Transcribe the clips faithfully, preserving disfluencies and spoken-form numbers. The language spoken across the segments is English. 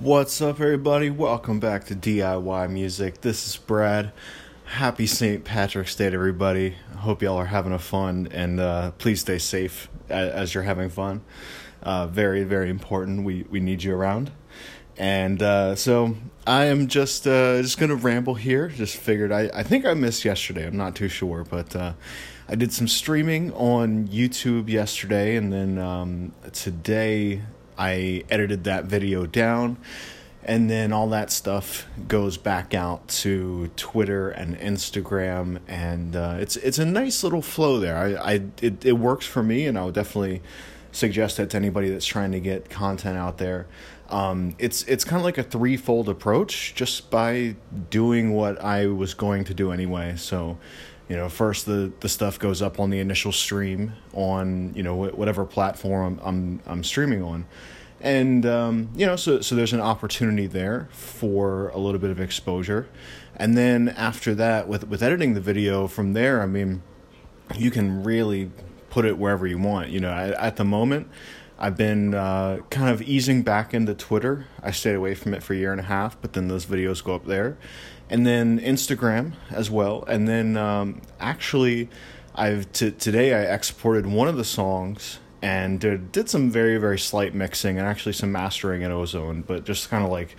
What's up, everybody? Welcome back to D I Y Music. This is Brad. Happy Saint Patrick's Day to everybody. I hope y'all are having a fun, and uh, please stay safe as you're having fun. Uh, very, very important. We we need you around. And uh, so I am just uh, just gonna ramble here. Just figured I, I think I missed yesterday. I'm not too sure, but uh, I did some streaming on YouTube yesterday, and then um, today I edited that video down, and then all that stuff goes back out to Twitter and Instagram, and uh, it's it's a nice little flow there. I, I it, it works for me, and I would definitely suggest that to anybody that's trying to get content out there. Um, it's it's kind of like a threefold approach, just by doing what I was going to do anyway. So, you know, first the, the stuff goes up on the initial stream on, you know, whatever platform I'm I'm streaming on. And, um, you know, so, so there's an opportunity there for a little bit of exposure. And then after that, with, with editing the video from there, I mean, you can really put it wherever you want. You know, I, at the moment, I've been uh, kind of easing back into Twitter. I stayed away from it for a year and a half, but then those videos go up there. And then Instagram as well. And then um, actually, I've t- today I exported one of the songs and did, did some very, very slight mixing and actually some mastering at Ozone, but just kind of like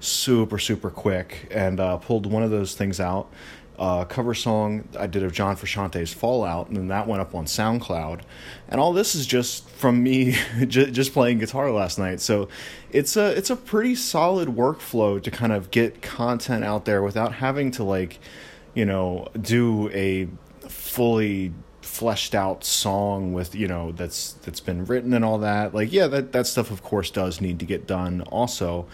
super, super quick. And uh, pulled one of those things out. Uh, cover song I did of John Frusciante's Fallout, and then that went up on SoundCloud. And all this is just from me just playing guitar last night. So it's a it's a pretty solid workflow to kind of get content out there without having to, like, you know, do a fully fleshed out song with, you know, that's that's been written and all that. Like, yeah, that, that stuff of course does need to get done also.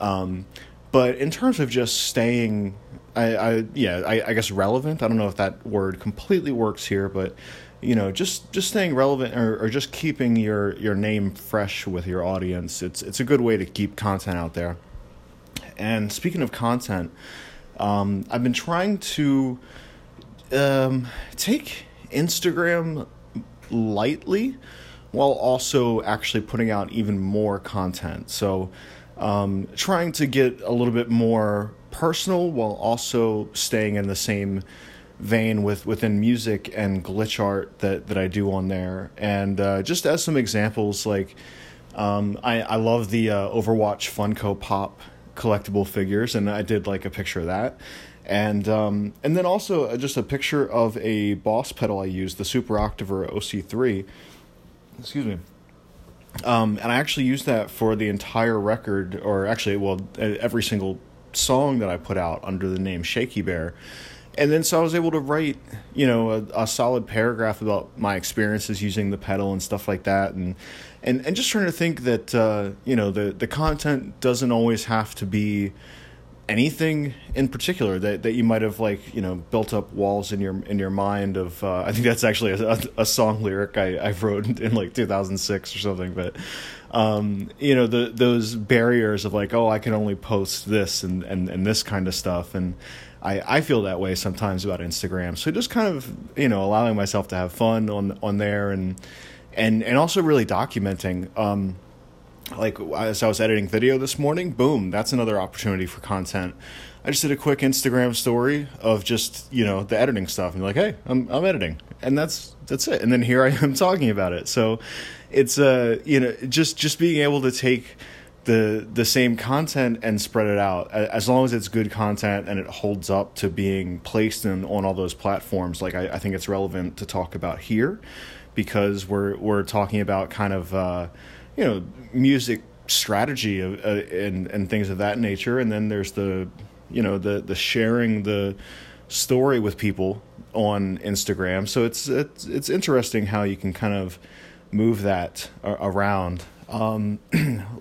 Um, but in terms of just staying I, I yeah, I, I guess relevant. I don't know if that word completely works here, but, you know, just, just staying relevant or, or just keeping your, your name fresh with your audience. It's it's a good way to keep content out there. And speaking of content, um, I've been trying to um, take Instagram lightly while also actually putting out even more content. So um, trying to get a little bit more personal while also staying in the same vein with within music and glitch art that that I do on there. And uh just as some examples, like um I I love the uh, Overwatch Funko Pop collectible figures, and I did like a picture of that, and um and then also just a picture of a boss pedal I used, the Super Octaver O C three, excuse me. Um and I actually used that for the entire record, or actually well every single song that I put out under the name Shaky Bear. And then so I was able to write, you know, a, a solid paragraph about my experiences using the pedal and stuff like that, and and, and just trying to think that uh, you know, the, the content doesn't always have to be anything in particular that, that you might have, like, you know, built up walls in your in your mind of uh, I think that's actually a, a song lyric I, I wrote in, in like two thousand six or something, but um you know, the those barriers of like, oh, I can only post this and and, and this kind of stuff. And I, I feel that way sometimes about Instagram, so just kind of, you know, allowing myself to have fun on on there, and and and also really documenting. um Like, as I was editing video this morning, boom, that's another opportunity for content. I just did a quick Instagram story of just, you know, the editing stuff, and like, hey, I'm I'm editing, and that's that's it. And then here I am talking about it. So it's uh you know, just just being able to take the the same content and spread it out, as long as it's good content and it holds up to being placed in on all those platforms. Like, I, I think it's relevant to talk about here, because we're we're talking about kind of uh you know, music strategy of, uh, and and things of that nature. And then there's the, you know, the the sharing the story with people on Instagram. So it's it's it's interesting how you can kind of move that around. Um,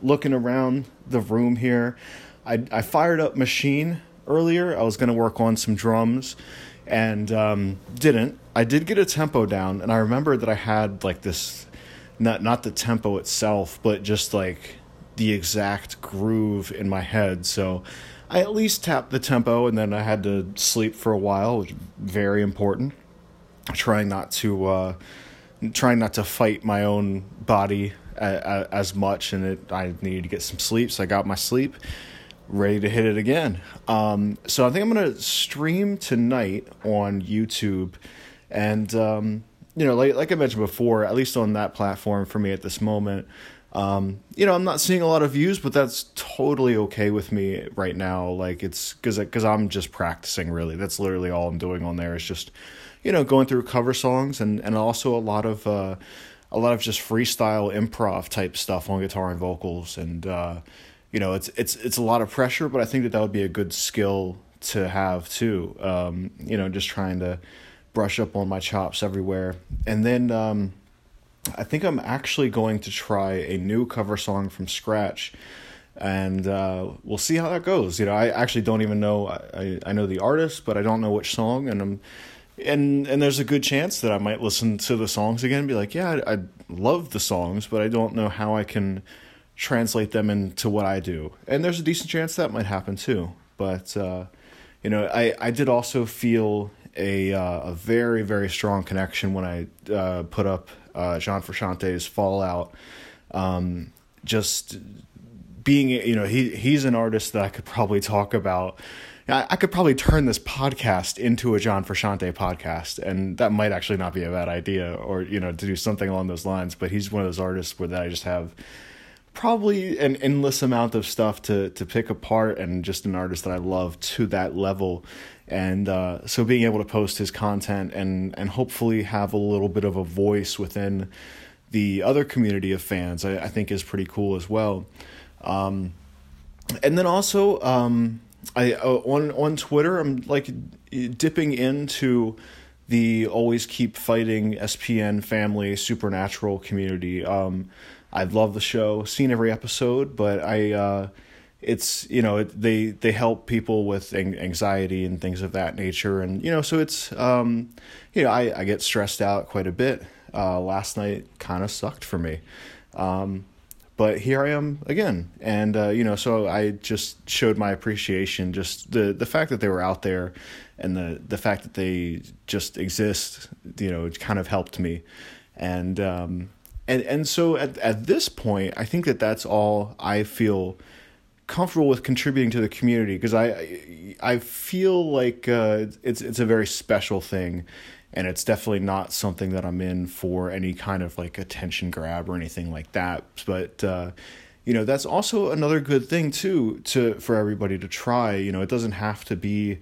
looking around the room here, I I fired up Machine earlier. I was going to work on some drums, and um, didn't. I did get a tempo down, and I remembered that I had like this. Not not the tempo itself, but just like the exact groove in my head. So I at least tapped the tempo, and then I had to sleep for a while, which is very important. I'm trying not to uh, trying not to fight my own body uh, as much, and it, I needed to get some sleep, so I got my sleep, ready to hit it again. Um, so I think I'm going to stream tonight on YouTube, and, um, you know, like, like I mentioned before, at least on that platform for me at this moment, um, you know, I'm not seeing a lot of views, but that's totally okay with me right now. Like, it's because because I'm just practicing, really. That's literally all I'm doing on there is just, you know, going through cover songs and, and also a lot of uh, a lot of just freestyle improv type stuff on guitar and vocals. And, uh, you know, it's it's it's a lot of pressure, but I think that that would be a good skill to have, too. Um, you know, just trying to brush up on my chops everywhere. And then um, I think I'm actually going to try a new cover song from scratch, and uh, we'll see how that goes. You know, I actually don't even know. I, I know the artist, but I don't know which song, and I'm and and there's a good chance that I might listen to the songs again and be like, yeah, I, I love the songs, but I don't know how I can translate them into what I do. And there's a decent chance that might happen too. But uh, you know, I, I did also feel a uh, a very, very strong connection when I uh, put up uh, John Frusciante's Fallout. Um, just being, you know, he he's an artist that I could probably talk about. I, I could probably turn this podcast into a John Frusciante podcast, and that might actually not be a bad idea, or, you know, to do something along those lines. But he's one of those artists where that I just have probably an endless amount of stuff to to pick apart, and just an artist that I love to that level. And uh, so being able to post his content and and hopefully have a little bit of a voice within the other community of fans, I, I think is pretty cool as well. Um, and then also um, I on on Twitter, I'm like dipping into the Always Keep Fighting S P N family Supernatural community. Um, I love the show, seen every episode, but I, uh, it's, you know, it, they, they help people with an- anxiety and things of that nature. And, you know, so it's, um, you know, I, I get stressed out quite a bit. Uh, last night kind of sucked for me. Um, but here I am again. And, uh, you know, so I just showed my appreciation, just the, the fact that they were out there, and the, the fact that they just exist, you know, it kind of helped me. And, um, And and so at at this point, I think that that's all I feel comfortable with contributing to the community, because I I feel like uh, it's it's a very special thing, and it's definitely not something that I'm in for any kind of like attention grab or anything like that. But uh, you know, that's also another good thing too to for everybody to try. You know, it doesn't have to be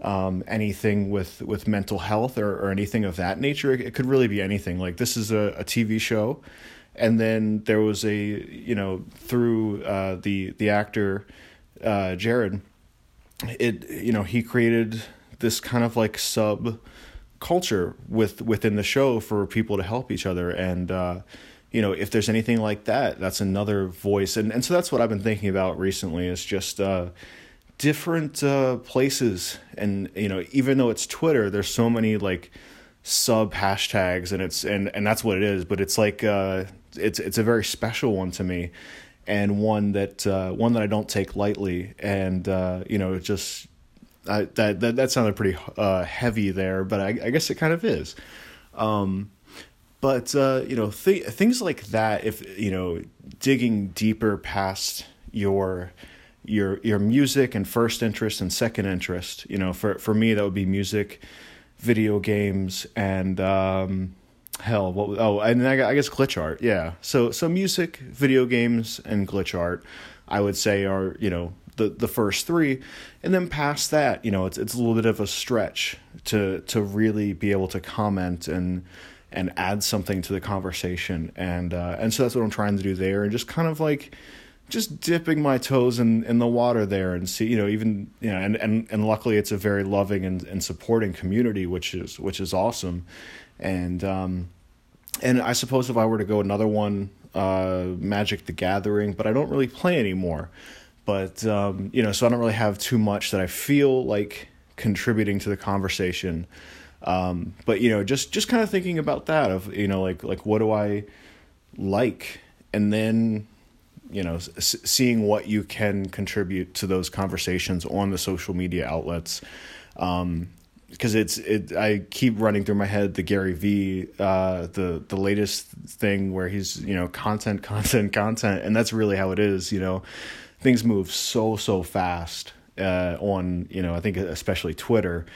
um, anything with, with mental health or, or anything of that nature. It, it could really be anything. Like, this is a, a T V show. And then there was a, you know, through, uh, the, the actor, uh, Jared, it, you know, he created this kind of like sub culture with, within the show for people to help each other. And, uh, you know, if there's anything like that, that's another voice. And, and so that's what I've been thinking about recently, is just, uh, different uh, places. And, you know, even though it's Twitter, there's so many like sub hashtags, and it's and, and that's what it is. But it's like uh, it's it's a very special one to me, and one that uh, one that I don't take lightly. And uh, you know, it just I, that that that sounded pretty uh, heavy there, but I, I guess it kind of is. Um, but uh, you know, th- things like that. If you know, digging deeper past your your your music and first interest and second interest, you know, for for me that would be music, video games, and um hell what oh and I, I guess glitch art. Yeah, so so music, video games, and glitch art I would say are, you know, the the first three. And then past that, you know, it's it's a little bit of a stretch to to really be able to comment and and add something to the conversation. And uh and so that's what I'm trying to do there, and just kind of like just dipping my toes in, in the water there, and see, you know, even, you know, and, and, and luckily it's a very loving and, and supporting community, which is, which is awesome. And, um, and I suppose if I were to go another one, uh, Magic the Gathering, but I don't really play anymore, but, um, you know, so I don't really have too much that I feel like contributing to the conversation. Um, but, you know, just, just kind of thinking about that of, you know, like, like what do I like? And then, you know, seeing what you can contribute to those conversations on the social media outlets. Um, because it's it. I keep running through my head the Gary V, uh, the the latest thing where he's, you know, content, content, content, and that's really how it is. You know, things move so so fast uh, on, you know, I think especially Twitter,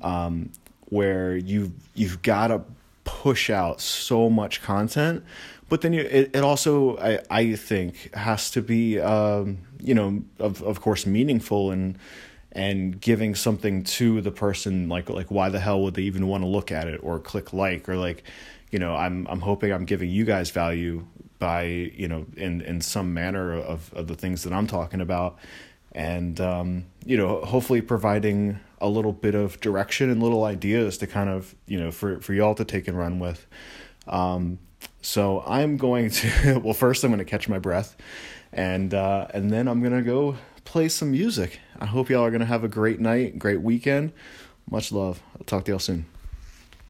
um, where you you've got to push out so much content, but then you it, it also I I think has to be um, you know of of course meaningful and. and giving something to the person, like like why the hell would they even want to look at it or click like, or like, you know, I'm I'm hoping I'm giving you guys value by, you know, in, in some manner of, of the things that I'm talking about, and um, you know, hopefully providing a little bit of direction and little ideas to kind of, you know, for, for y'all to take and run with. Um, so I'm going to well first I'm going to catch my breath, and uh, and then I'm going to go play some music. I hope y'all are going to have a great night, great weekend. Much love. I'll talk to y'all soon.